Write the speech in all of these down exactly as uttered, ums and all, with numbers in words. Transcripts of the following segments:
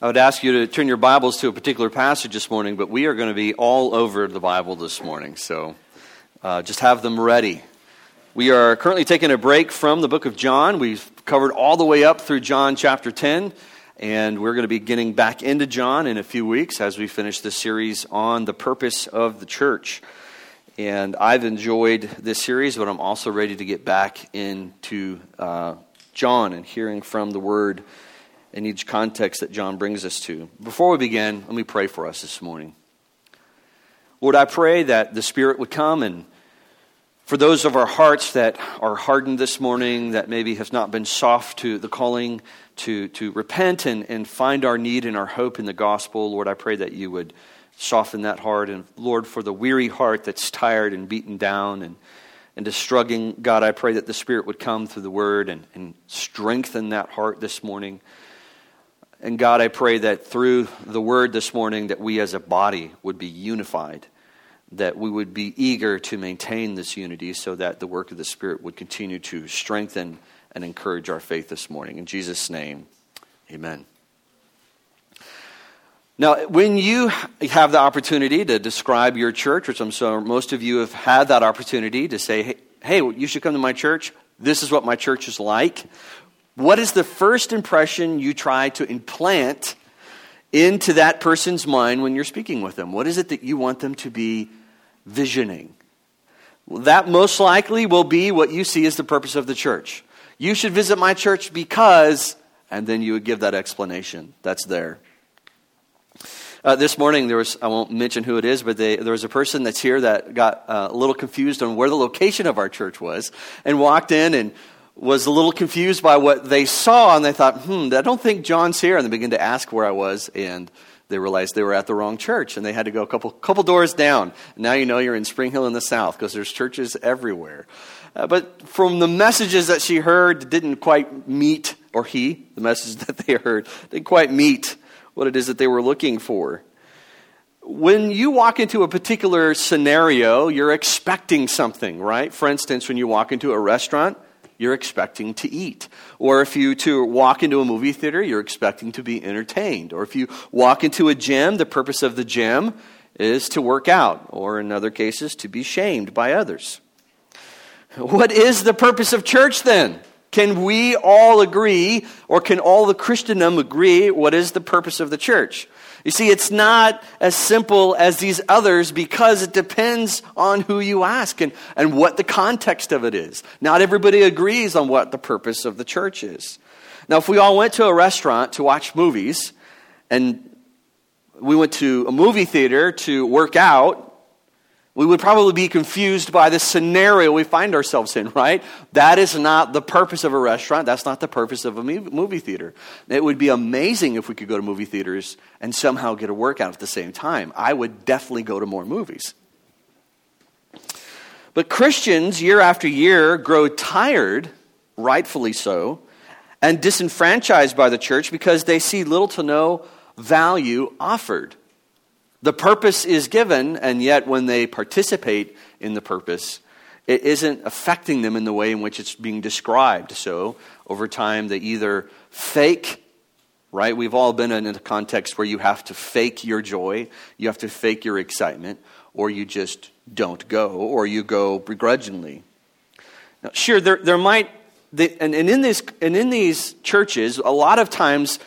I would ask you to turn your Bibles to a particular passage this morning, but we are going to be all over the Bible this morning, so uh, just have them ready. We are currently taking a break from the book of John. We've covered all the way up through John chapter ten, and we're going to be getting back into John in a few weeks as we finish this series on the purpose of the church. And I've enjoyed this series, but I'm also ready to get back into uh, John and hearing from the Word in each context that John brings us to. Before we begin, let me pray for us this morning. Lord, I pray that the Spirit would come, and for those of our hearts that are hardened this morning, that maybe have not been soft to the calling to, to repent and, and find our need and our hope in the gospel, Lord, I pray that you would soften that heart. And Lord, for the weary heart that's tired and beaten down and, and just struggling, God, I pray that the Spirit would come through the Word and, and strengthen that heart this morning. And God, I pray that through the Word this morning that we as a body would be unified, that we would be eager to maintain this unity so that the work of the Spirit would continue to strengthen and encourage our faith this morning. In Jesus' name, amen. Now, when you have the opportunity to describe your church, which I'm sure most of you have had that opportunity to say, hey, hey, you should come to my church. This is what my church is like. What is the first impression you try to implant into that person's mind when you're speaking with them? What is it that you want them to be visioning? Well, that most likely will be what you see as the purpose of the church. You should visit my church because, and then you would give that explanation. That's there. Uh, this morning, there was I won't mention who it is, but they, there was a person that's here that got uh, a little confused on where the location of our church was and walked in and was a little confused by what they saw, and they thought, hmm, I don't think John's here. And they began to ask where I was, and they realized they were at the wrong church, and they had to go a couple couple doors down. And now you know you're in Spring Hill in the South, because there's churches everywhere. Uh, but from the messages that she heard, didn't quite meet, or he, the message that they heard, didn't quite meet what it is that they were looking for. When you walk into a particular scenario, you're expecting something, right? For instance, when you walk into a restaurant, you're expecting to eat. Or if you to walk into a movie theater, you're expecting to be entertained. Or if you walk into a gym, the purpose of the gym is to work out. Or in other cases, to be shamed by others. What is the purpose of church then? Can we all agree, or can all the Christendom agree, what is the purpose of the church? You see, it's not as simple as these others because it depends on who you ask and, and what the context of it is. Not everybody agrees on what the purpose of the church is. Now, if we all went to a restaurant to watch movies and we went to a movie theater to work out, we would probably be confused by the scenario we find ourselves in, right? That is not the purpose of a restaurant. That's not the purpose of a movie theater. It would be amazing if we could go to movie theaters and somehow get a workout at the same time. I would definitely go to more movies. But Christians, year after year, grow tired, rightfully so, and disenfranchised by the church because they see little to no value offered. The purpose is given, and yet when they participate in the purpose, it isn't affecting them in the way in which it's being described. So over time, they either fake, right? We've all been in a context where you have to fake your joy, you have to fake your excitement, or you just don't go, or you go begrudgingly. Now, sure, there there might, they, and, and in this and in these churches, a lot of times,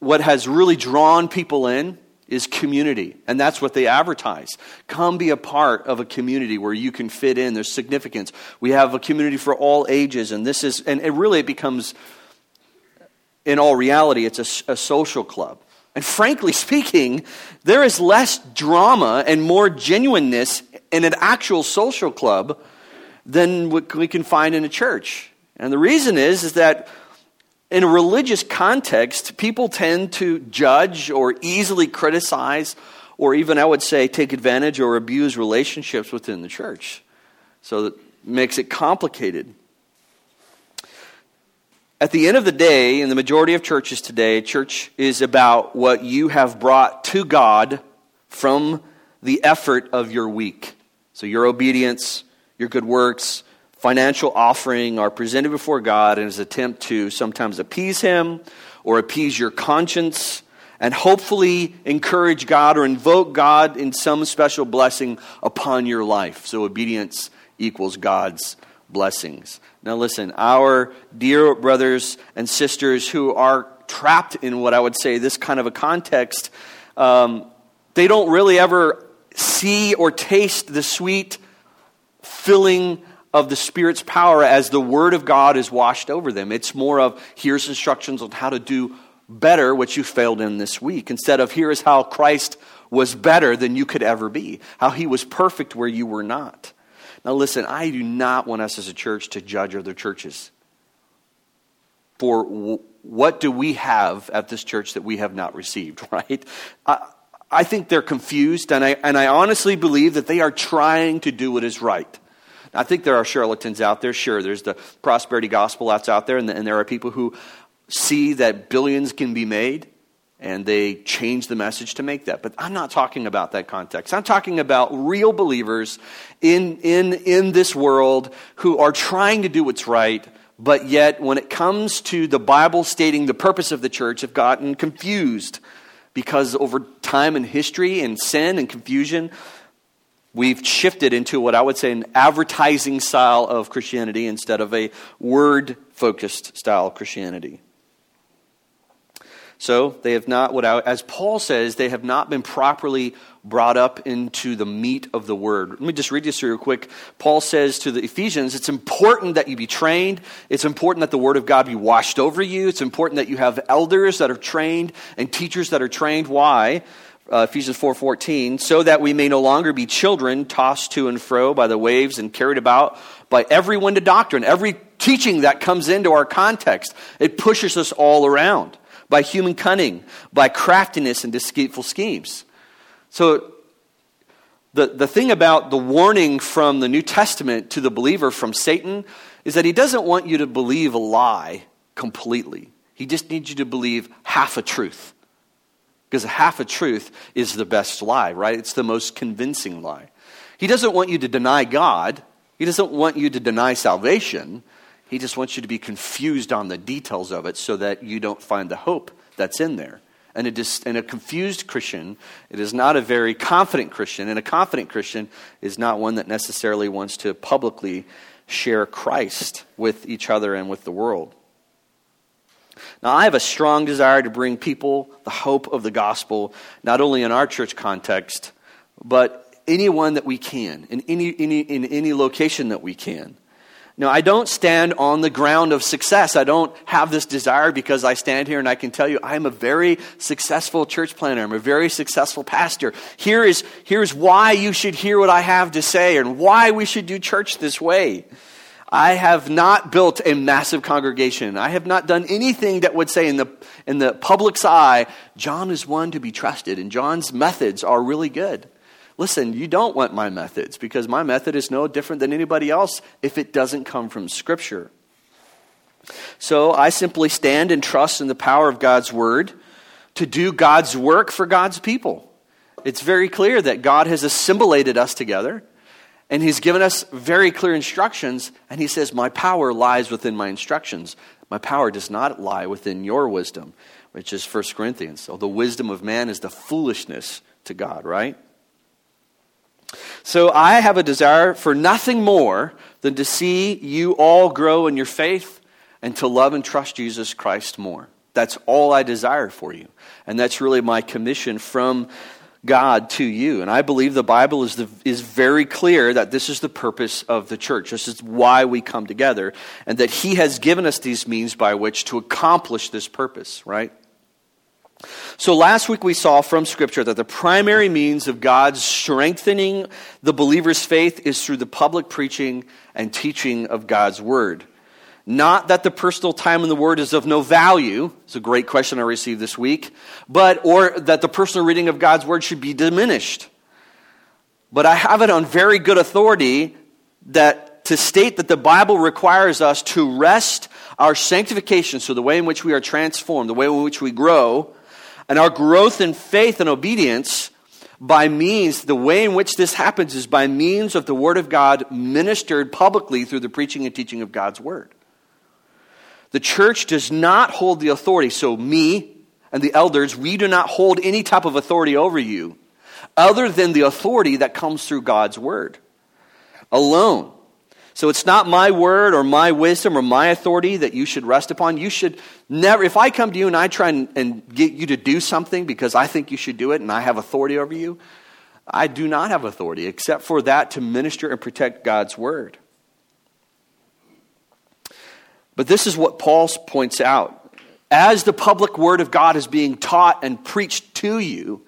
what has really drawn people in is community, and that's what they advertise. Come be a part of a community where you can fit in. There's significance. We have a community for all ages, and this is, and it really becomes, in all reality, it's a, a social club. And frankly speaking, there is less drama and more genuineness in an actual social club than what we can find in a church. And the reason is, is that in a religious context, people tend to judge or easily criticize or even, I would say, take advantage or abuse relationships within the church. So that makes it complicated. At the end of the day, in the majority of churches today, church is about what you have brought to God from the effort of your week. So your obedience, your good works, financial offering are presented before God in his attempt to sometimes appease him or appease your conscience and hopefully encourage God or invoke God in some special blessing upon your life. So obedience equals God's blessings. Now listen, our dear brothers and sisters who are trapped in what I would say this kind of a context, um, they don't really ever see or taste the sweet filling of the Spirit's power as the Word of God is washed over them. It's more of, here's instructions on how to do better what you failed in this week, instead of here is how Christ was better than you could ever be, how he was perfect where you were not. Now listen, I do not want us as a church to judge other churches for w- what do we have at this church that we have not received, right? I, I think they're confused, and I, and I honestly believe that they are trying to do what is right. I think there are charlatans out there. Sure, there's the prosperity gospel that's out there, and, the, and there are people who see that billions can be made, and they change the message to make that. But I'm not talking about that context. I'm talking about real believers in, in, in this world who are trying to do what's right, but yet when it comes to the Bible stating the purpose of the church, have gotten confused, because over time and history and sin and confusion, we've shifted into what I would say an advertising style of Christianity instead of a word-focused style of Christianity. So they have not, what I, as Paul says, they have not been properly brought up into the meat of the word. Let me just read this real quick. Paul says to the Ephesians, it's important that you be trained. It's important that the word of God be washed over you. It's important that you have elders that are trained and teachers that are trained. Why? Uh, Ephesians four fourteen, so that we may no longer be children tossed to and fro by the waves and carried about by every wind of doctrine, every teaching that comes into our context. It pushes us all around by human cunning, by craftiness and deceitful schemes. So the, the thing about the warning from the New Testament to the believer from Satan is that he doesn't want you to believe a lie completely. He just needs you to believe half a truth. Because half a truth is the best lie, right? It's the most convincing lie. He doesn't want you to deny God. He doesn't want you to deny salvation. He just wants you to be confused on the details of it so that you don't find the hope that's in there. And a, dis- and a confused Christian, it is not a very confident Christian. And a confident Christian is not one that necessarily wants to publicly share Christ with each other and with the world. Now, I have a strong desire to bring people the hope of the gospel, not only in our church context, but anyone that we can, in any, any, in any location that we can. Now, I don't stand on the ground of success. I don't have this desire because I stand here and I can tell you I'm a very successful church planner. I'm a very successful pastor. Here is, here's why you should hear what I have to say and why we should do church this way. I have not built a massive congregation. I have not done anything that would say in the in the public's eye, John is one to be trusted, and John's methods are really good. Listen, you don't want my methods, because my method is no different than anybody else if it doesn't come from Scripture. So I simply stand and trust in the power of God's Word to do God's work for God's people. It's very clear that God has assimilated us together, and he's given us very clear instructions, and he says, my power lies within my instructions. My power does not lie within your wisdom, which is First Corinthians. So the wisdom of man is the foolishness to God, right? So I have a desire for nothing more than to see you all grow in your faith and to love and trust Jesus Christ more. That's all I desire for you. And that's really my commission from God to you. And I believe the Bible is the, is very clear that this is the purpose of the church. This is why we come together, and that he has given us these means by which to accomplish this purpose, right? So last week we saw from Scripture that the primary means of God strengthening the believer's faith is through the public preaching and teaching of God's Word. Not that the personal time in the Word is of no value. It's a great question I received this week. But, or that the personal reading of God's Word should be diminished. But I have it on very good authority that to state that the Bible requires us to rest our sanctification, so the way in which we are transformed, the way in which we grow, and our growth in faith and obedience by means, the way in which this happens is by means of the Word of God ministered publicly through the preaching and teaching of God's Word. The church does not hold the authority, so me and the elders, we do not hold any type of authority over you other than the authority that comes through God's word alone. So it's not my word or my wisdom or my authority that you should rest upon. You should never, if I come to you and I try and, and get you to do something because I think you should do it and I have authority over you, I do not have authority except for that to minister and protect God's word. But this is what Paul points out. As the public word of God is being taught and preached to you,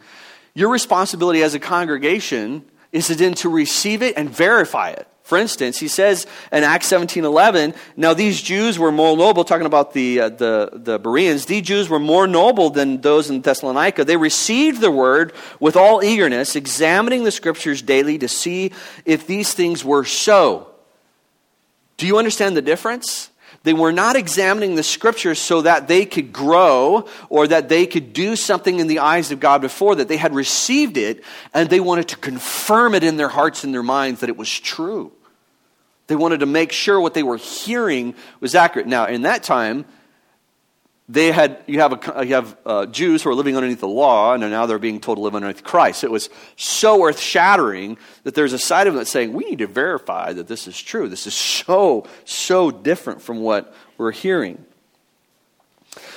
your responsibility as a congregation is then to receive it and verify it. For instance, he says in Acts seventeen eleven, now these Jews were more noble, talking about the, uh, the, the Bereans, these Jews were more noble than those in Thessalonica. They received the word with all eagerness, examining the scriptures daily to see if these things were so. Do you understand the difference? They were not examining the scriptures so that they could grow or that they could do something in the eyes of God before that. They had received it and they wanted to confirm it in their hearts and their minds that it was true. They wanted to make sure what they were hearing was accurate. Now, in that time, they had you have a, you have uh, Jews who are living underneath the law, and now they're being told to live underneath Christ. It was so earth-shattering that there's a side of them that's saying, we need to verify that this is true. This is so, so different from what we're hearing.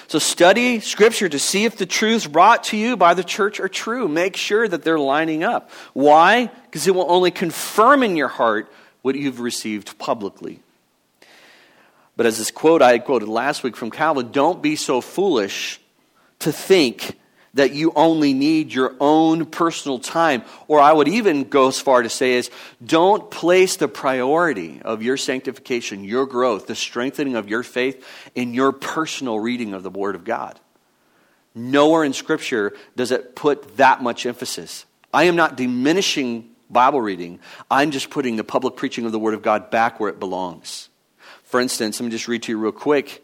So study Scripture to see if the truths brought to you by the church are true. Make sure that they're lining up. Why? Because it will only confirm in your heart what you've received publicly. But as this quote I had quoted last week from Calvin, don't be so foolish to think that you only need your own personal time. Or I would even go as far to say is, don't place the priority of your sanctification, your growth, the strengthening of your faith in your personal reading of the Word of God. Nowhere in Scripture does it put that much emphasis. I am not diminishing Bible reading, I'm just putting the public preaching of the Word of God back where it belongs. For instance, let me just read to you real quick,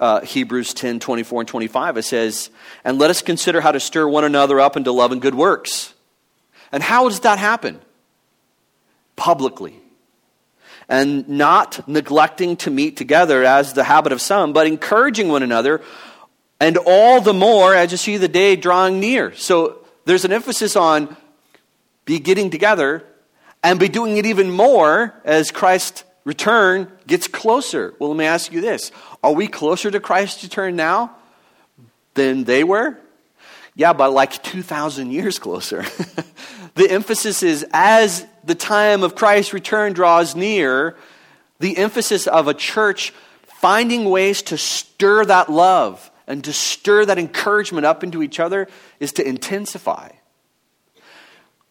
uh, Hebrews ten, twenty-four and twenty-five. It says, and let us consider how to stir one another up into love and good works. And how does that happen? Publicly. And not neglecting to meet together as the habit of some, but encouraging one another, and all the more as you see the day drawing near. So there's an emphasis on be getting together, and be doing it even more as Christ's return gets closer. Well, let me ask you this. Are we closer to Christ's return now than they were? Yeah, by like two thousand years closer. The emphasis is as the time of Christ's return draws near, the emphasis of a church finding ways to stir that love and to stir that encouragement up into each other is to intensify.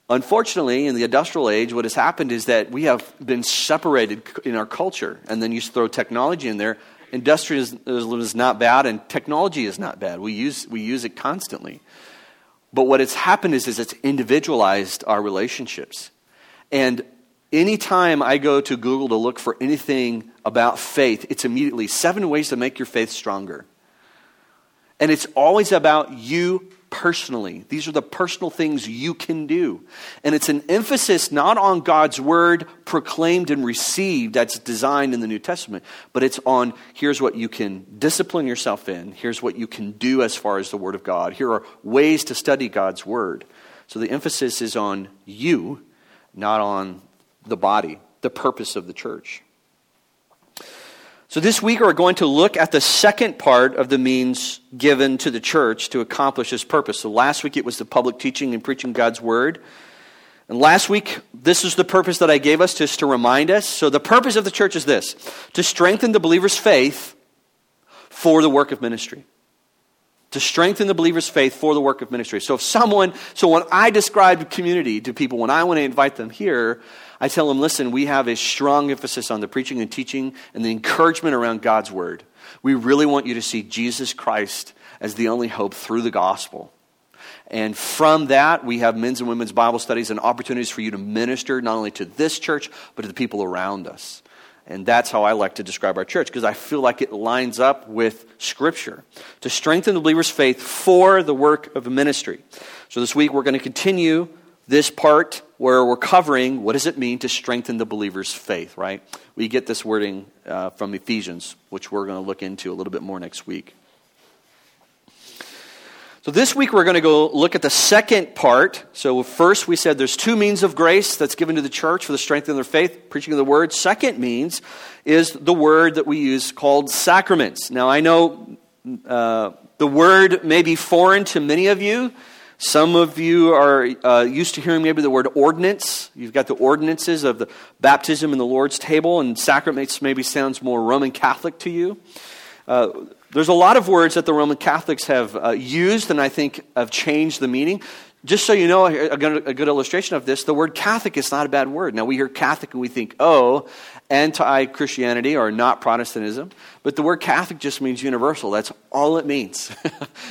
Unfortunately, in the industrial age, what has happened is that we have been separated in our culture. And then you throw technology in there. Industrialism is not bad, and technology is not bad. We use we use it constantly. But what has happened is, is it's individualized our relationships. And anytime I go to Google to look for anything about faith, it's immediately seven ways to make your faith stronger. And it's always about you personally. These are the personal things you can do. And it's an emphasis not on God's word proclaimed and received that's designed in the New Testament, but it's on here's what you can discipline yourself in. Here's what you can do as far as the word of God. Here are ways to study God's word. So the emphasis is on you, not on the body, the purpose of the church. So this week we're going to look at the second part of the means given to the church to accomplish this purpose. So last week it was the public teaching and preaching God's word. And last week, this is the purpose that I gave us, just to remind us. So the purpose of the church is this, to strengthen the believer's faith for the work of ministry. To strengthen the believer's faith for the work of ministry. So if someone, so when I describe community to people, when I want to invite them here, I tell them, listen, we have a strong emphasis on the preaching and teaching and the encouragement around God's word. We really want you to see Jesus Christ as the only hope through the gospel. And from that, we have men's and women's Bible studies and opportunities for you to minister not only to this church, but to the people around us. And that's how I like to describe our church, because I feel like it lines up with Scripture. To strengthen the believer's faith for the work of ministry. So this week, we're going to continue this part where we're covering what does it mean to strengthen the believer's faith, right? We get this wording uh, from Ephesians, which we're going to look into a little bit more next week. So this week we're going to go look at the second part. So first we said there's two means of grace that's given to the church for the strength of their faith, preaching of the word. Second means is the word that we use called sacraments. Now I know uh, the word may be foreign to many of you. Some of you are uh, used to hearing maybe the word ordinance. You've got the ordinances of the baptism and the Lord's table, and sacraments maybe sounds more Roman Catholic to you. Uh, there's a lot of words that the Roman Catholics have uh, used, and I think have changed the meaning. Just so you know, a good, a good illustration of this, the word Catholic is not a bad word. Now, we hear Catholic and we think, oh, anti-Christianity or not Protestantism. But the word Catholic just means universal. That's all it means.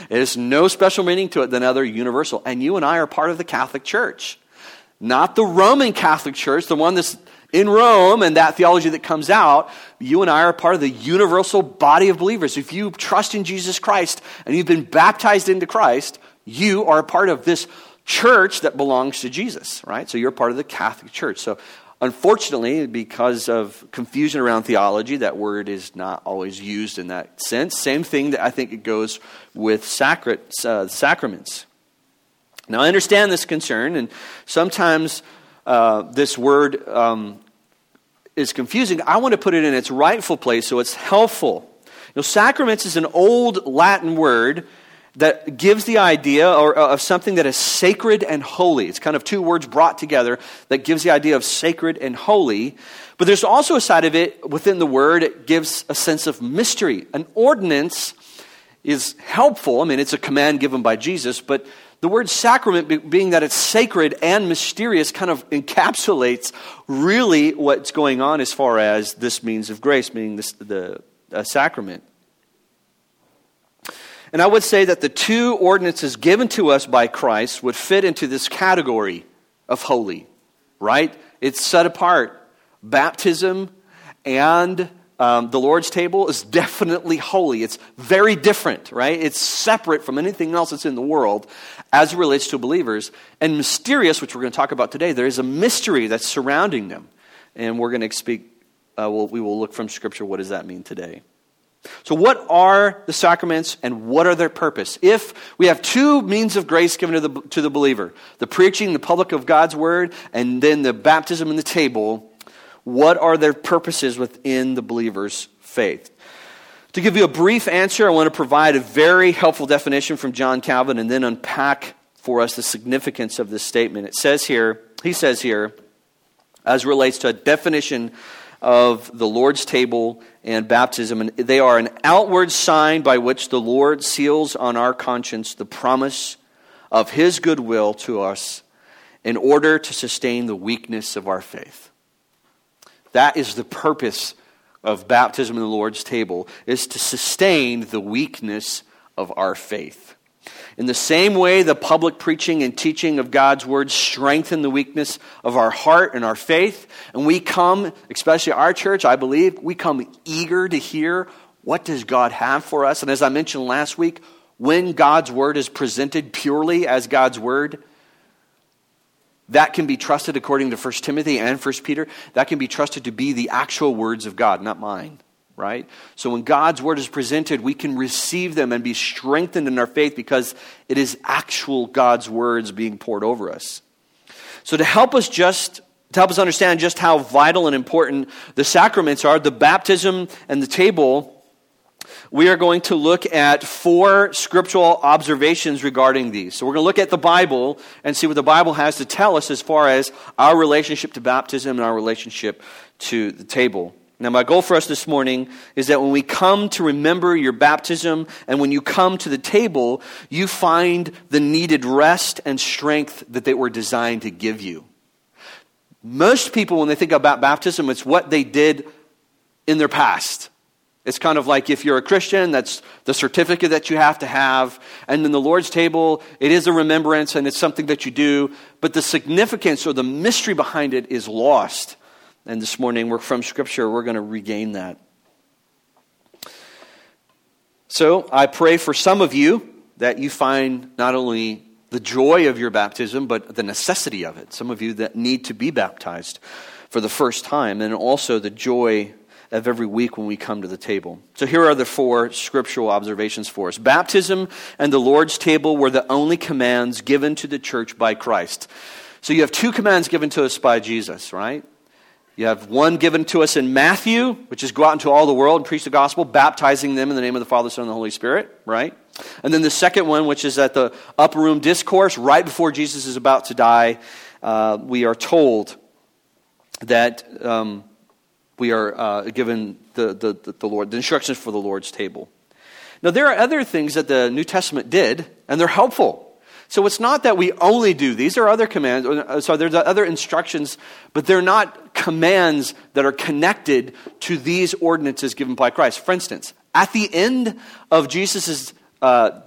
There's no special meaning to it than other universal. And you and I are part of the Catholic Church. Not the Roman Catholic Church, the one that's in Rome and that theology that comes out. You and I are part of the universal body of believers. If you trust in Jesus Christ and you've been baptized into Christ, you are a part of this church that belongs to Jesus, right? So you're part of the Catholic Church. So unfortunately, because of confusion around theology, that word is not always used in that sense. Same thing that I think it goes with sacra- uh, sacraments. Now, I understand this concern, and sometimes uh, this word um, is confusing. I want to put it in its rightful place so it's helpful. You know, sacraments is an old Latin word that gives the idea or, uh, of something that is sacred and holy. It's kind of two words brought together that gives the idea of sacred and holy. But there's also a side of it within the word. It gives a sense of mystery. An ordinance is helpful. I mean, it's a command given by Jesus. But the word sacrament, being that it's sacred and mysterious, kind of encapsulates really what's going on as far as this means of grace, meaning this, the uh, sacrament. And I would say that the two ordinances given to us by Christ would fit into this category of holy, right? It's set apart. Baptism and um, the Lord's table is definitely holy. It's very different, right? It's separate from anything else that's in the world as it relates to believers. And mysterious, which we're going to talk about today, there is a mystery that's surrounding them. And we're going to speak, uh, we'll, we will look from Scripture, what does that mean today? So what are the sacraments and what are their purpose? If we have two means of grace given to the, to the believer, the preaching, the public of God's word, and then the baptism and the table, what are their purposes within the believer's faith? To give you a brief answer, I want to provide a very helpful definition from John Calvin and then unpack for us the significance of this statement. It says here, he says here, as relates to a definition of the Lord's table and baptism, and they are an outward sign by which the Lord seals on our conscience the promise of his goodwill to us in order to sustain the weakness of our faith. That is the purpose of baptism and the Lord's table, is to sustain the weakness of our faith. In the same way, the public preaching and teaching of God's word strengthen the weakness of our heart and our faith. And we come, especially our church, I believe, we come eager to hear what does God have for us. And as I mentioned last week, when God's word is presented purely as God's word, that can be trusted according to First Timothy and First Peter. That can be trusted to be the actual words of God, not mine. Right? So when God's word is presented, we can receive them and be strengthened in our faith because it is actual God's words being poured over us. So to help us just to help us understand just how vital and important the sacraments are, the baptism and the table, we are going to look at four scriptural observations regarding these. So we're going to look at the Bible and see what the Bible has to tell us as far as our relationship to baptism and our relationship to the table. Now, my goal for us this morning is that when we come to remember your baptism and when you come to the table, you find the needed rest and strength that they were designed to give you. Most people, when they think about baptism, it's what they did in their past. It's kind of like if you're a Christian, that's the certificate that you have to have. And then the Lord's table, it is a remembrance and it's something that you do. But the significance or the mystery behind it is lost. And this morning, we're from Scripture, we're going to regain that. So I pray for some of you that you find not only the joy of your baptism, but the necessity of it. Some of you that need to be baptized for the first time, and also the joy of every week when we come to the table. So here are the four scriptural observations for us. Baptism and the Lord's table were the only commands given to the church by Christ. So you have two commands given to us by Jesus, right? You have one given to us in Matthew, which is go out into all the world and preach the gospel, baptizing them in the name of the Father, Son, and the Holy Spirit, right? And then the second one, which is at the upper room discourse, right before Jesus is about to die, uh, we are told that um, we are uh, given the, the, the, Lord, the instructions for the Lord's table. Now, there are other things that the New Testament did, and they're helpful. So it's not that we only do these. There are other commands, so there's other instructions, but they're not commands that are connected to these ordinances given by Christ. For instance, at the end of Jesus' uh,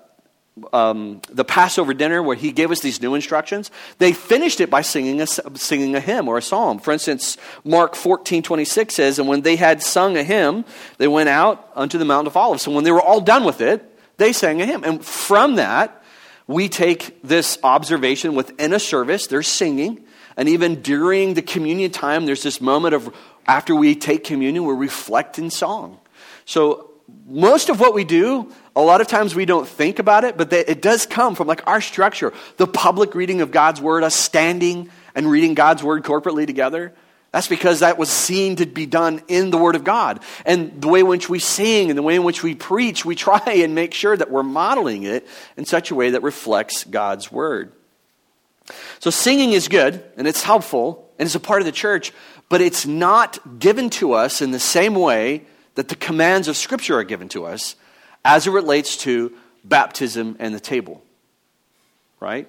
um, the Passover dinner, where he gave us these new instructions, they finished it by singing a, singing a hymn or a psalm. For instance, Mark fourteen twenty-six says, "And when they had sung a hymn, they went out unto the Mount of Olives." So when they were all done with it, they sang a hymn. And from that, we take this observation within a service, there's singing, and even during the communion time, there's this moment of, after we take communion, we reflect in song. So most of what we do, a lot of times we don't think about it, but it does come from like our structure, the public reading of God's word, us standing and reading God's word corporately together. That's because that was seen to be done in the Word of God. And the way in which we sing and the way in which we preach, we try and make sure that we're modeling it in such a way that reflects God's Word. So singing is good, and it's helpful, and it's a part of the church, but it's not given to us in the same way that the commands of Scripture are given to us as it relates to baptism and the table, right?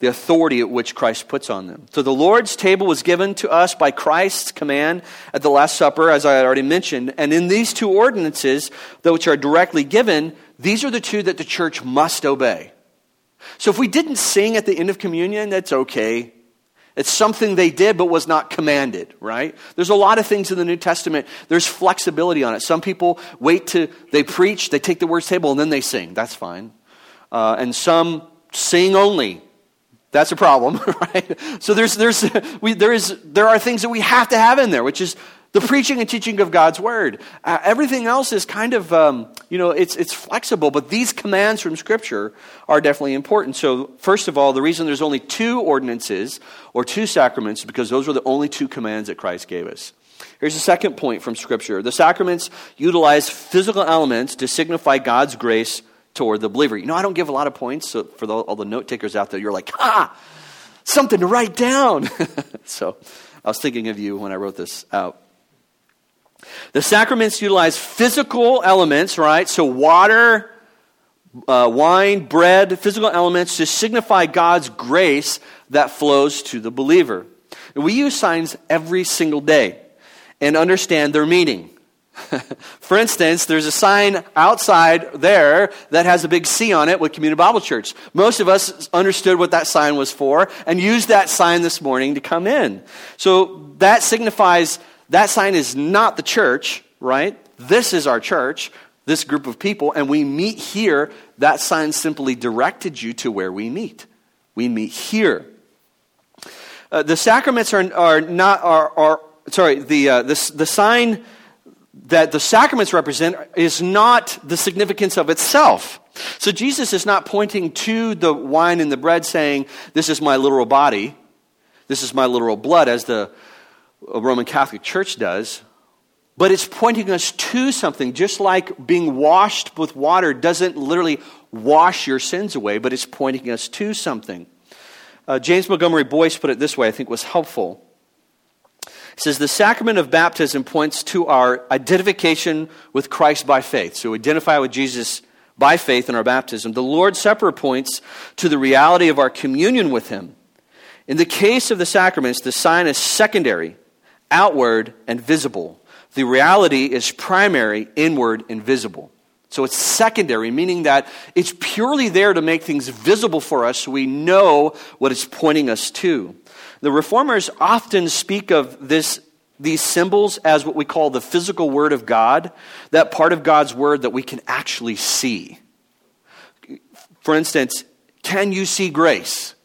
The authority at which Christ puts on them. So the Lord's table was given to us by Christ's command at the Last Supper, as I had already mentioned. And in these two ordinances, though which are directly given, these are the two that the church must obey. So if we didn't sing at the end of communion, that's okay. It's something they did but was not commanded, right? There's a lot of things in the New Testament. There's flexibility on it. Some people wait to, they preach, they take the Lord's table, and then they sing. That's fine. Uh, and some sing only. That's a problem, right? So there's there's we there is there are things that we have to have in there, which is the preaching and teaching of God's word. Uh, everything else is kind of um, you know it's it's flexible, but these commands from Scripture are definitely important. So first of all, the reason there's only two ordinances or two sacraments is because those were the only two commands that Christ gave us. Here's the second point from Scripture: the sacraments utilize physical elements to signify God's grace toward the believer. You know, I don't give a lot of points, so for the, all the note takers out there, you're like, ah, something to write down. So I was thinking of you when I wrote this out. The sacraments utilize physical elements, right? So water, uh, wine, bread, physical elements to signify God's grace that flows to the believer. And we use signs every single day and understand their meaning. For instance, there's a sign outside there that has a big C on it with Community Bible Church. Most of us understood what that sign was for and used that sign this morning to come in. So that signifies that sign is not the church, right? This is our church, this group of people, and we meet here. That sign simply directed you to where we meet. We meet here. Uh, the sacraments are, are not, are, are sorry, the, uh, the, the sign that the sacraments represent is not the significance of itself. So Jesus is not pointing to the wine and the bread saying, this is my literal body, this is my literal blood, as the Roman Catholic Church does. But it's pointing us to something, just like being washed with water doesn't literally wash your sins away, but it's pointing us to something. Uh, James Montgomery Boyce put it this way, I think was helpful. It says, the sacrament of baptism points to our identification with Christ by faith. So we identify with Jesus by faith in our baptism. The Lord's Supper points to the reality of our communion with him. In the case of the sacraments, the sign is secondary, outward, and visible. The reality is primary, inward, and visible. So it's secondary, meaning that it's purely there to make things visible for us so we know what it's pointing us to. The Reformers often speak of this, these symbols as what we call the physical word of God, that part of God's word that we can actually see. For instance, can you see grace?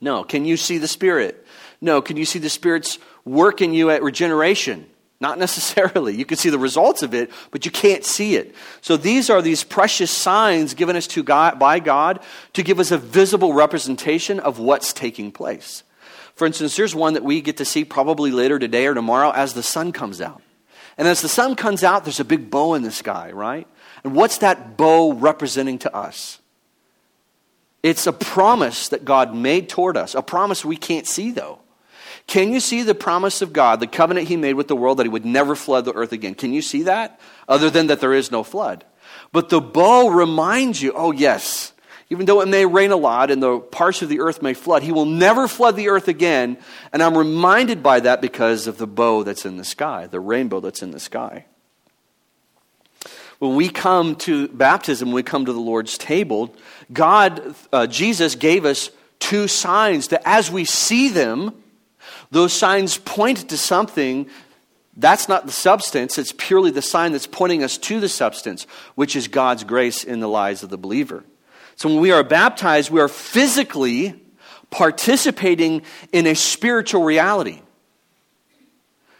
No. Can you see the Spirit? No. Can you see the Spirit's work in you at regeneration? Not necessarily. You can see the results of it, but you can't see it. So these are these precious signs given us to God, by God, to give us a visible representation of what's taking place. For instance, here's one that we get to see probably later today or tomorrow as the sun comes out. And as the sun comes out, there's a big bow in the sky, right? And what's that bow representing to us? It's a promise that God made toward us, a promise we can't see, though. Can you see the promise of God, the covenant he made with the world that he would never flood the earth again? Can you see that? Other than that there is no flood. But the bow reminds you, oh yes, even though it may rain a lot and the parts of the earth may flood, he will never flood the earth again. And I'm reminded by that because of the bow that's in the sky, the rainbow that's in the sky. When we come to baptism, when we come to the Lord's table, God, uh, Jesus gave us two signs that as we see them, those signs point to something. That's not the substance. It's purely the sign that's pointing us to the substance, which is God's grace in the lives of the believer. So when we are baptized, we are physically participating in a spiritual reality.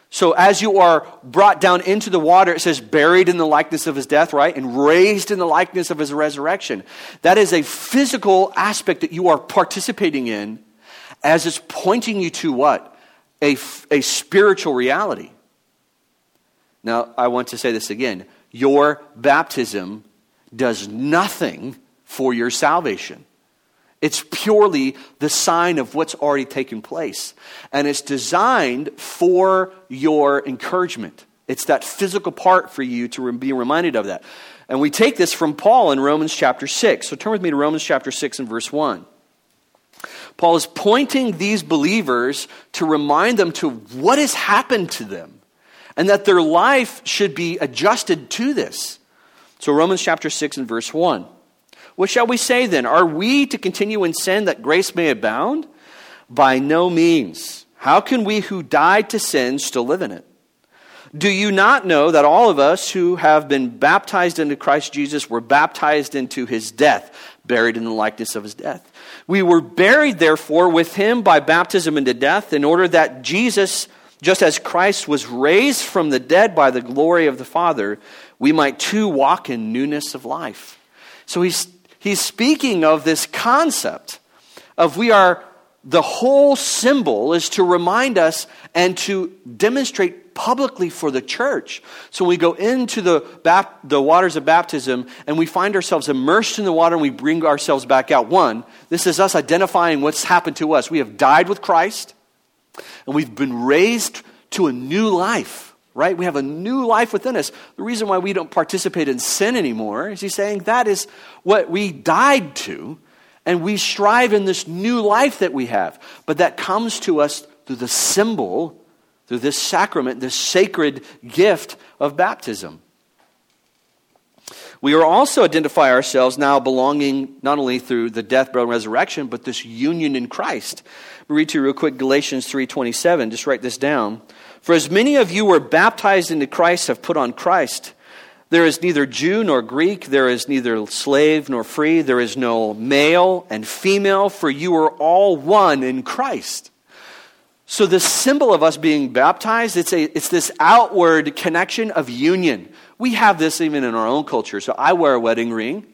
So as you are brought down into the water, it says buried in the likeness of his death, right? And raised in the likeness of his resurrection. That is a physical aspect that you are participating in as it's pointing you to what? A, a spiritual reality. Now, I want to say this again. Your baptism does nothing for your salvation. It's purely the sign of what's already taken place. And it's designed for your encouragement. It's that physical part for you to be reminded of that. And we take this from Paul in Romans chapter six. So turn with me to Romans chapter six and verse one. Paul is pointing these believers to remind them to what has happened to them and that their life should be adjusted to this. So Romans chapter six and verse one. What shall we say then? Are we to continue in sin that grace may abound? By no means. How can we who died to sin still live in it? Do you not know that all of us who have been baptized into Christ Jesus were baptized into his death, buried in the likeness of his death? We were buried, therefore, with him by baptism into death, in order that Jesus, just as Christ was raised from the dead by the glory of the Father, we might too walk in newness of life. So he's, he's speaking of this concept of we are, the whole symbol is to remind us and to demonstrate publicly for the church. So we go into the bap- the waters of baptism and we find ourselves immersed in the water and we bring ourselves back out. One, this is us identifying what's happened to us. We have died with Christ and we've been raised to a new life, right? We have a new life within us. The reason why we don't participate in sin anymore is he's saying that is what we died to and we strive in this new life that we have. But that comes to us through the symbol, through this sacrament, this sacred gift of baptism. We are also identify ourselves now belonging not only through the death, burial, and resurrection, but this union in Christ. We'll read to you real quick Galatians three twenty-seven. Just write this down. For as many of you were baptized into Christ have put on Christ. There is neither Jew nor Greek. There is neither slave nor free. There is no male and female, for you are all one in Christ. So the symbol of us being baptized, it's a it's this outward connection of union. We have this even in our own culture. So I wear a wedding ring,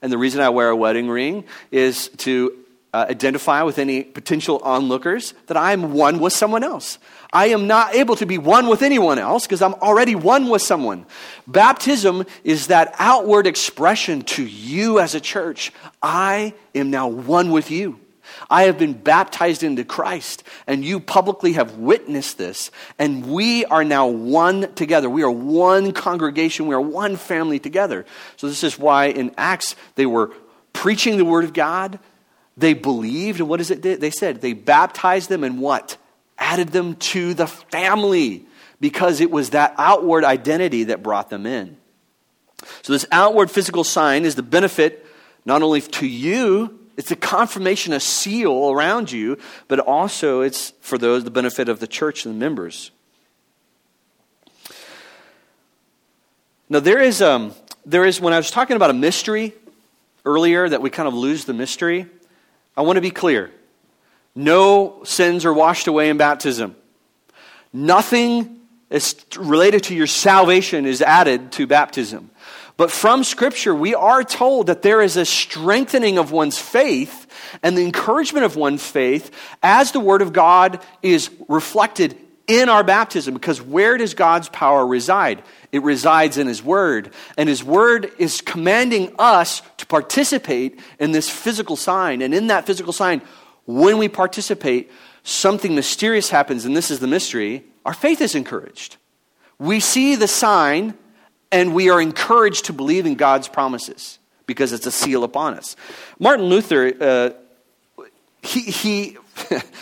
and the reason I wear a wedding ring is to uh, identify with any potential onlookers that I'm one with someone else. I am not able to be one with anyone else because I'm already one with someone. Baptism is that outward expression to you as a church. I am now one with you. I have been baptized into Christ, and you publicly have witnessed this, and we are now one together. We are one congregation. We are one family together. So this is why in Acts, they were preaching the word of God. They believed, and what is it they said? They baptized them and what? Added them to the family, because it was that outward identity that brought them in. So this outward physical sign is the benefit not only to you, it's a confirmation, a seal around you, but also it's for those the benefit of the church and the members. Now there is um there is when I was talking about a mystery earlier that we kind of lose the mystery. I want to be clear. No sins are washed away in baptism. Nothing It's related to your salvation is added to baptism. But from Scripture, we are told that there is a strengthening of one's faith and the encouragement of one's faith as the Word of God is reflected in our baptism. Because where does God's power reside? It resides in His Word. And His Word is commanding us to participate in this physical sign. And in that physical sign, when we participate, something mysterious happens, and this is the mystery. Our faith is encouraged. We see the sign, and we are encouraged to believe in God's promises because it's a seal upon us. Martin Luther, uh, he, he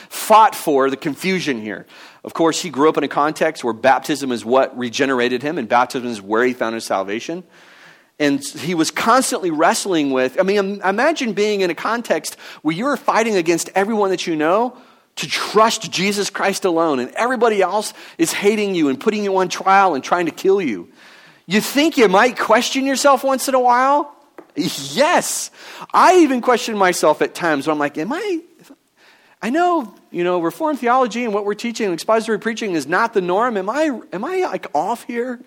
fought for the confusion here. Of course, he grew up in a context where baptism is what regenerated him, and baptism is where he found his salvation. And he was constantly wrestling with, I mean, imagine being in a context where you're fighting against everyone that you know to trust Jesus Christ alone, and everybody else is hating you and putting you on trial and trying to kill you. You think you might question yourself once in a while? Yes. I even question myself at times when I'm like, am I, I know, you know, Reformed theology and what we're teaching, expository preaching is not the norm. Am I, am I like off here?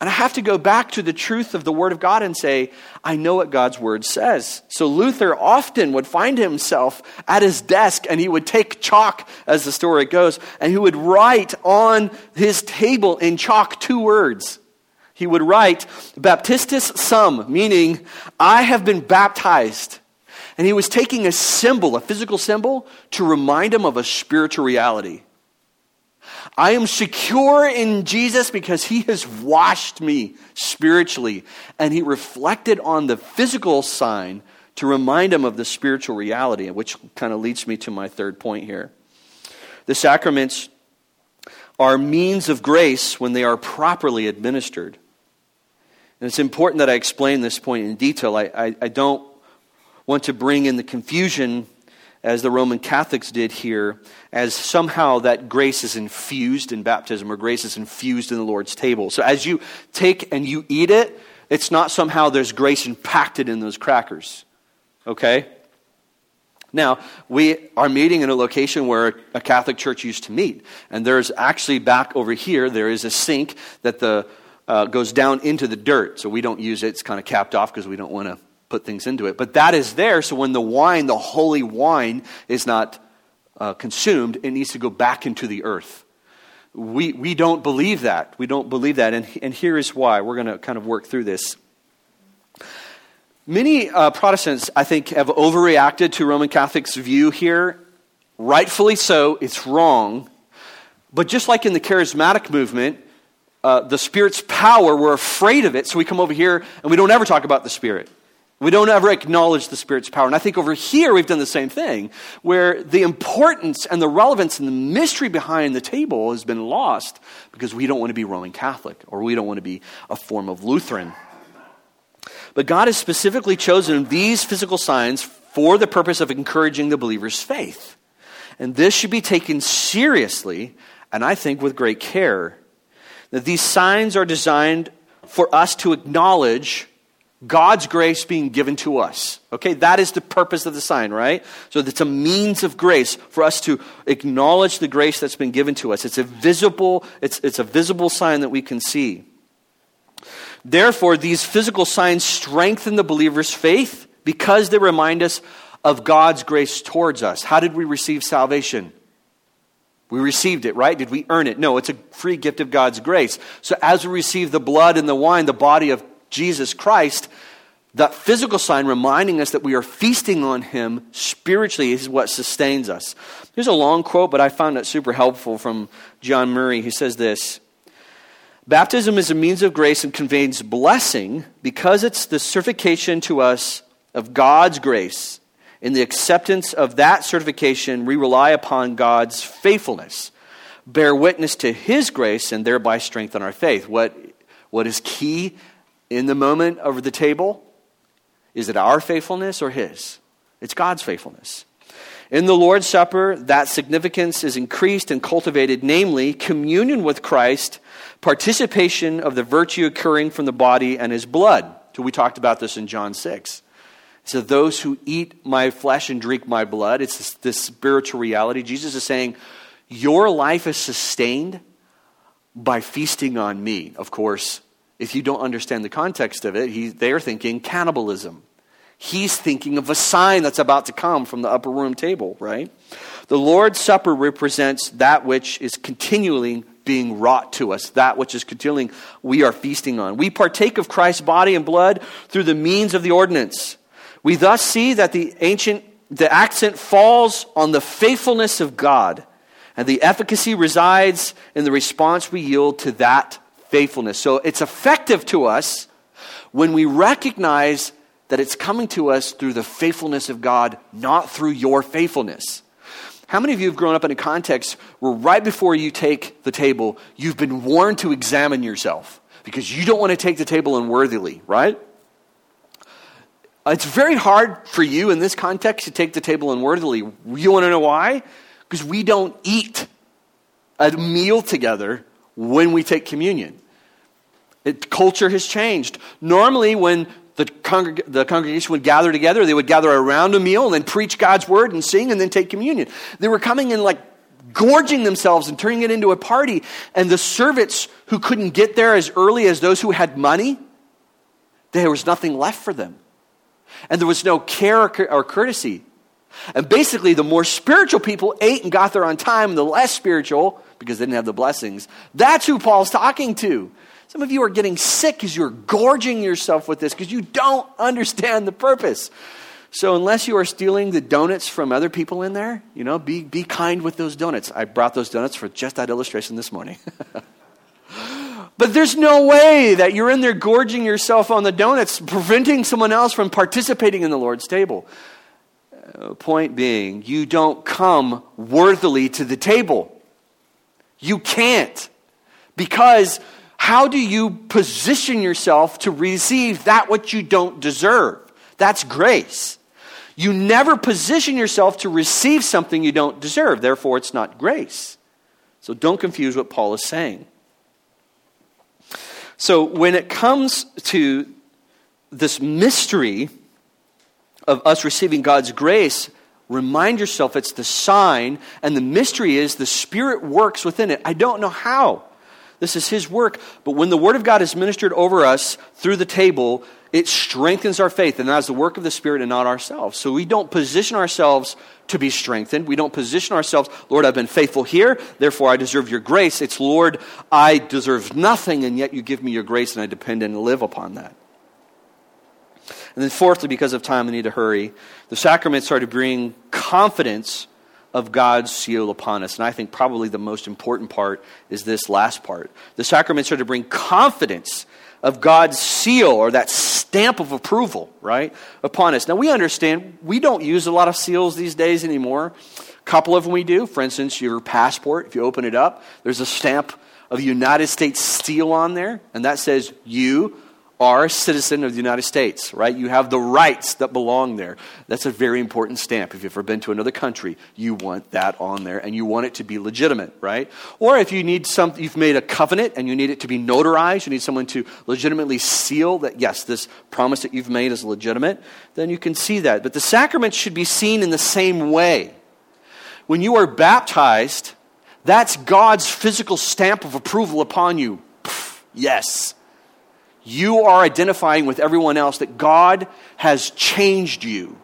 And I have to go back to the truth of the Word of God and say, I know what God's Word says. So Luther often would find himself at his desk, and he would take chalk, as the story goes, and he would write on his table in chalk two words. He would write, baptistis sum, meaning, I have been baptized. And he was taking a symbol, a physical symbol, to remind him of a spiritual reality. I am secure in Jesus because He has washed me spiritually. And he reflected on the physical sign to remind him of the spiritual reality, which kind of leads me to my third point here. The sacraments are means of grace when they are properly administered. And it's important that I explain this point in detail. I, I, I don't want to bring in the confusion as the Roman Catholics did here, as somehow that grace is infused in baptism or grace is infused in the Lord's table. So as you take and you eat it, it's not somehow there's grace impacted in those crackers. Okay? Now, we are meeting in a location where a Catholic church used to meet. And there's actually back over here, there is a sink that the uh, goes down into the dirt. So we don't use it. It's kind of capped off because we don't want to put things into it. But that is there, so when the wine, the holy wine, is not uh, consumed, it needs to go back into the earth. We we don't believe that. We don't believe that, and, and here is why. We're going to kind of work through this. Many uh, Protestants, I think, have overreacted to Roman Catholics' view here. Rightfully so, it's wrong. But just like in the charismatic movement, uh, the Spirit's power, we're afraid of it, so we come over here and we don't ever talk about the Spirit. We don't ever acknowledge the Spirit's power. And I think over here we've done the same thing, where the importance and the relevance and the mystery behind the table has been lost because we don't want to be Roman Catholic or we don't want to be a form of Lutheran. But God has specifically chosen these physical signs for the purpose of encouraging the believer's faith. And this should be taken seriously, and I think with great care. That these signs are designed for us to acknowledge God's grace being given to us. Okay, that is the purpose of the sign, right? So it's a means of grace for us to acknowledge the grace that's been given to us. It's a visible, it's, it's a visible sign that we can see. Therefore, these physical signs strengthen the believer's faith because they remind us of God's grace towards us. How did we receive salvation? We received it, right? Did we earn it? No, it's a free gift of God's grace. So as we receive the blood and the wine, the body of Jesus Christ, that physical sign reminding us that we are feasting on Him spiritually is what sustains us. Here's a long quote, but I found it super helpful from John Murray. He says this, "Baptism is a means of grace and conveys blessing because it's the certification to us of God's grace. In the acceptance of that certification, we rely upon God's faithfulness, bear witness to His grace, and thereby strengthen our faith." What, what is key in the moment over the table, is it our faithfulness or His? It's God's faithfulness. In the Lord's Supper, that significance is increased and cultivated, namely, communion with Christ, participation of the virtue occurring from the body and His blood. So we talked about this in John six. So those who eat my flesh and drink my blood, it's this, this spiritual reality. Jesus is saying, your life is sustained by feasting on me. Of course, if you don't understand the context of it, he, they're thinking cannibalism. He's thinking of a sign that's about to come from the upper room table, right? The Lord's Supper represents that which is continually being wrought to us, that which is continually we are feasting on. We partake of Christ's body and blood through the means of the ordinance. We thus see that the ancient, the accent falls on the faithfulness of God, and the efficacy resides in the response we yield to that faithfulness. So it's effective to us when we recognize that it's coming to us through the faithfulness of God, not through your faithfulness. How many of you have grown up in a context where right before you take the table, you've been warned to examine yourself because you don't want to take the table unworthily, right? It's very hard for you in this context to take the table unworthily. You want to know why? Because we don't eat a meal together when we take communion. It, culture has changed. Normally when the, congreg- the congregation would gather together, they would gather around a meal and then preach God's word and sing and then take communion. They were coming in like gorging themselves and turning it into a party. And the servants who couldn't get there as early as those who had money, there was nothing left for them. And there was no care or courtesy. And basically, the more spiritual people ate and got there on time, and the less spiritual, because they didn't have the blessings, that's who Paul's talking to. Some of you are getting sick because you're gorging yourself with this, because you don't understand the purpose. So unless you are stealing the donuts from other people in there, you know, be, be kind with those donuts. I brought those donuts for just that illustration this morning. But there's no way that you're in there gorging yourself on the donuts, preventing someone else from participating in the Lord's table. Uh, point being, you don't come worthily to the table. You can't. Because how do you position yourself to receive that which you don't deserve? That's grace. You never position yourself to receive something you don't deserve. Therefore, it's not grace. So don't confuse what Paul is saying. So when it comes to this mystery of us receiving God's grace, remind yourself it's the sign, and the mystery is the Spirit works within it. I don't know how. This is His work. But when the Word of God is ministered over us through the table, it strengthens our faith, and that is the work of the Spirit and not ourselves. So we don't position ourselves to be strengthened. We don't position ourselves, Lord, I've been faithful here, therefore I deserve your grace. It's, Lord, I deserve nothing, and yet you give me your grace, and I depend and live upon that. And then fourthly, because of time, I need to hurry. The sacraments are to bring confidence of God's seal upon us. And I think probably the most important part is this last part. The sacraments are to bring confidence of God's seal, or that stamp of approval, right, upon us. Now, we understand we don't use a lot of seals these days anymore. A couple of them we do. For instance, your passport, if you open it up, there's a stamp of the United States seal on there, and that says, you are a citizen of the United States, right? You have the rights that belong there. That's a very important stamp. If you've ever been to another country, you want that on there, and you want it to be legitimate, right? Or if you need some, you've made a covenant and you need it to be notarized, you need someone to legitimately seal that, yes, this promise that you've made is legitimate, then you can see that. But the sacraments should be seen in the same way. When you are baptized, that's God's physical stamp of approval upon you. Pff, yes. You are identifying with everyone else that God has changed you,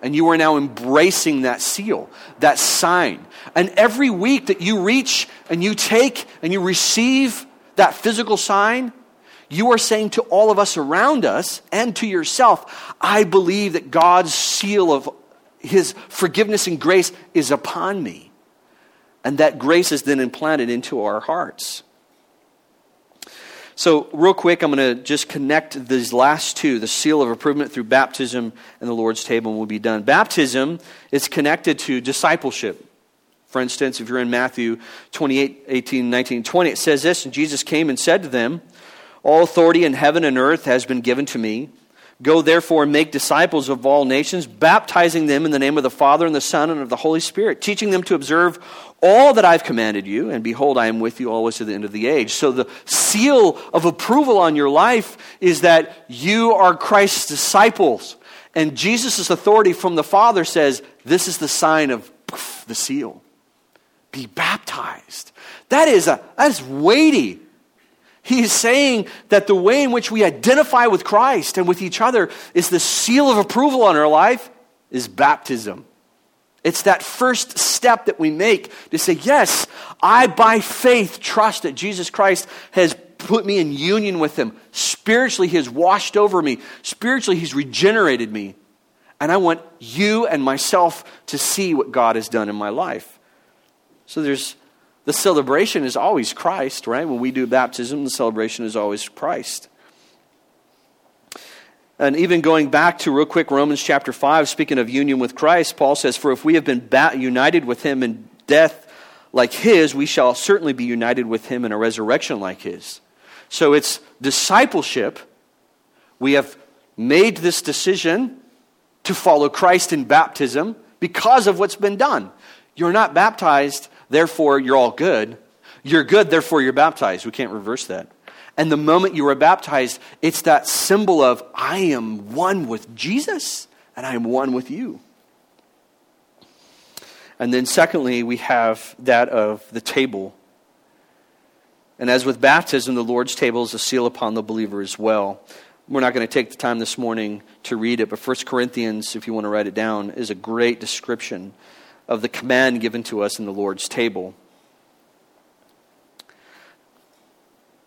and you are now embracing that seal, that sign. And every week that you reach and you take and you receive that physical sign, you are saying to all of us around us and to yourself, I believe that God's seal of His forgiveness and grace is upon me. And that grace is then implanted into our hearts. So real quick, I'm going to just connect these last two, the seal of approval through baptism and the Lord's table, and we'll be done. Baptism is connected to discipleship. For instance, if you're in Matthew twenty-eight, eighteen, nineteen, twenty, it says this, and Jesus came and said to them, all authority in heaven and earth has been given to me. Go therefore and make disciples of all nations, baptizing them in the name of the Father and the Son and of the Holy Spirit, teaching them to observe all that I've commanded you, and behold, I am with you always to the end of the age. So the seal of approval on your life is that you are Christ's disciples, and Jesus' authority from the Father says, this is the sign of poof, the seal. be baptized. That is a that's weighty. He's saying that the way in which we identify with Christ and with each other is the seal of approval on our life is baptism. It's that first step that we make to say, yes, I by faith trust that Jesus Christ has put me in union with him. Spiritually, he has washed over me. Spiritually, he's regenerated me. And I want you and myself to see what God has done in my life. So there's the celebration is always Christ, right? When we do baptism, the celebration is always Christ. And even going back to real quick Romans chapter five, speaking of union with Christ, Paul says, for if we have been bat- united with him in death like his, we shall certainly be united with him in a resurrection like his. So it's discipleship. We have made this decision to follow Christ in baptism because of what's been done. You're not baptized, therefore you're all good. You're good, therefore you're baptized. We can't reverse that. And the moment you were baptized, it's that symbol of I am one with Jesus and I am one with you. And then secondly, we have that of the table. And as with baptism, the Lord's table is a seal upon the believer as well. We're not going to take the time this morning to read it, but First Corinthians, if you want to write it down, is a great description of the command given to us in the Lord's table.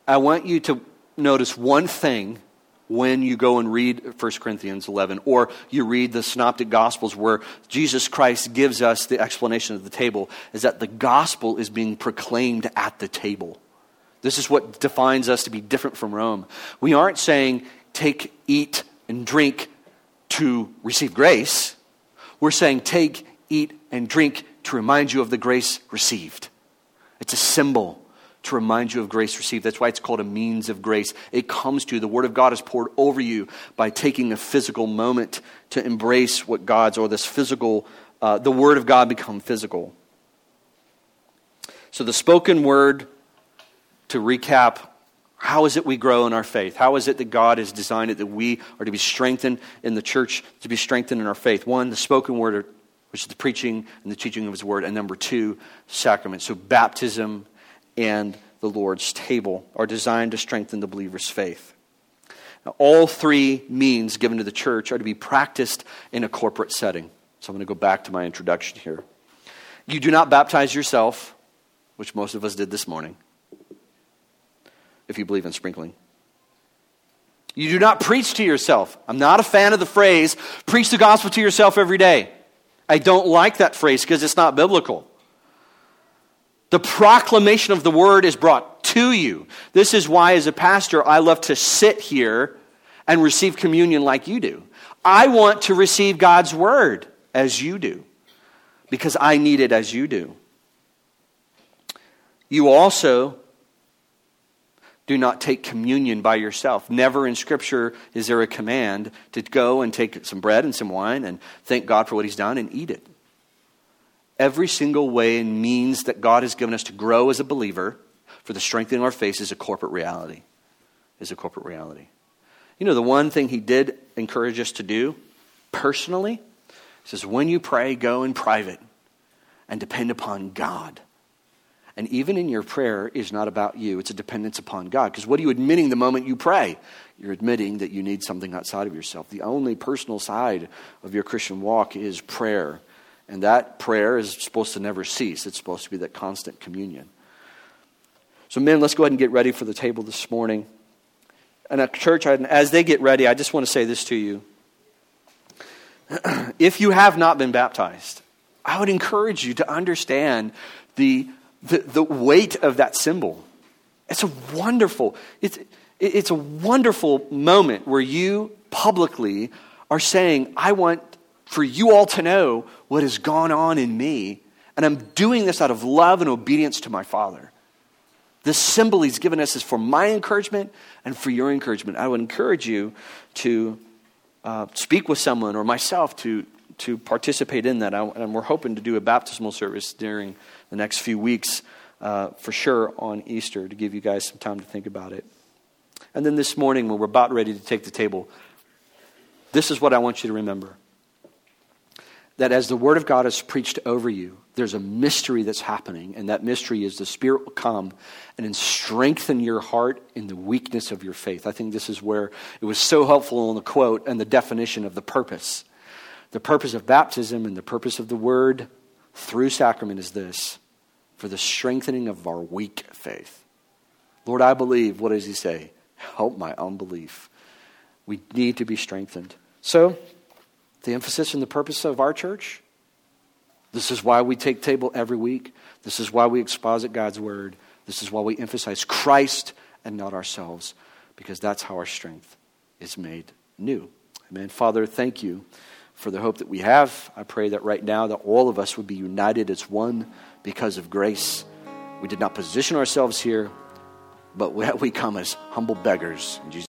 I want you to notice one thing when you go and read First Corinthians eleven, or you read the Synoptic Gospels where Jesus Christ gives us the explanation of the table, is that the gospel is being proclaimed at the table. This is what defines us to be different from Rome. We aren't saying, take, eat, and drink to receive grace. We're saying, take, eat, and drink to remind you of the grace received. It's a symbol to remind you of grace received. That's why it's called a means of grace. It comes to you. The word of God is poured over you by taking a physical moment to embrace what God's, or this physical, uh, the word of God become physical. So the spoken word, to recap, how is it we grow in our faith? How is it that God has designed it that we are to be strengthened in the church, to be strengthened in our faith? One, the spoken word, which is the preaching and the teaching of his word. And number two, sacrament. So baptism and the Lord's table are designed to strengthen the believer's faith. Now, all three means given to the church are to be practiced in a corporate setting. So I'm going to go back to my introduction here. You do not baptize yourself, which most of us did this morning, if you believe in sprinkling. You do not preach to yourself. I'm not a fan of the phrase, preach the gospel to yourself every day. I don't like that phrase because it's not biblical. The proclamation of the word is brought to you. This is why, as a pastor, I love to sit here and receive communion like you do. I want to receive God's word as you do, because I need it as you do. You also do not take communion by yourself. Never in Scripture is there a command to go and take some bread and some wine and thank God for what he's done and eat it. Every single way and means that God has given us to grow as a believer for the strengthening of our faith is a corporate reality. Is a corporate reality. You know, the one thing he did encourage us to do personally, he says, when you pray, go in private and depend upon God. And even in your prayer is not about you. It's a dependence upon God. Because what are you admitting the moment you pray? You're admitting that you need something outside of yourself. The only personal side of your Christian walk is prayer. And that prayer is supposed to never cease. It's supposed to be that constant communion. So men, let's go ahead and get ready for the table this morning. And at church, as they get ready, I just want to say this to you. If you have not been baptized, I would encourage you to understand the The, the weight of that symbol. It's a wonderful, it's, it's a wonderful moment where you publicly are saying, I want for you all to know what has gone on in me, and I'm doing this out of love and obedience to my Father. This symbol he's given us is for my encouragement and for your encouragement. I would encourage you to uh, speak with someone or myself to to participate in that. I, and we're hoping to do a baptismal service during the next few weeks, uh, for sure, on Easter, to give you guys some time to think about it. And then this morning, when we're about ready to take the table, this is what I want you to remember. That as the word of God is preached over you, there's a mystery that's happening, and that mystery is the Spirit will come and then strengthen your heart in the weakness of your faith. I think this is where it was so helpful in the quote and the definition of the purpose. The purpose of baptism and the purpose of the word through sacrament is this: for the strengthening of our weak faith. Lord, I believe. What does he say? Help my unbelief. We need to be strengthened. So, the emphasis and the purpose of our church, this is why we take table every week. This is why we exposit God's word. This is why we emphasize Christ and not ourselves, because that's how our strength is made new. Amen. Father, thank you for the hope that we have. I pray that right now that all of us would be united as one because of grace. We did not position ourselves here, but we come as humble beggars. In Jesus'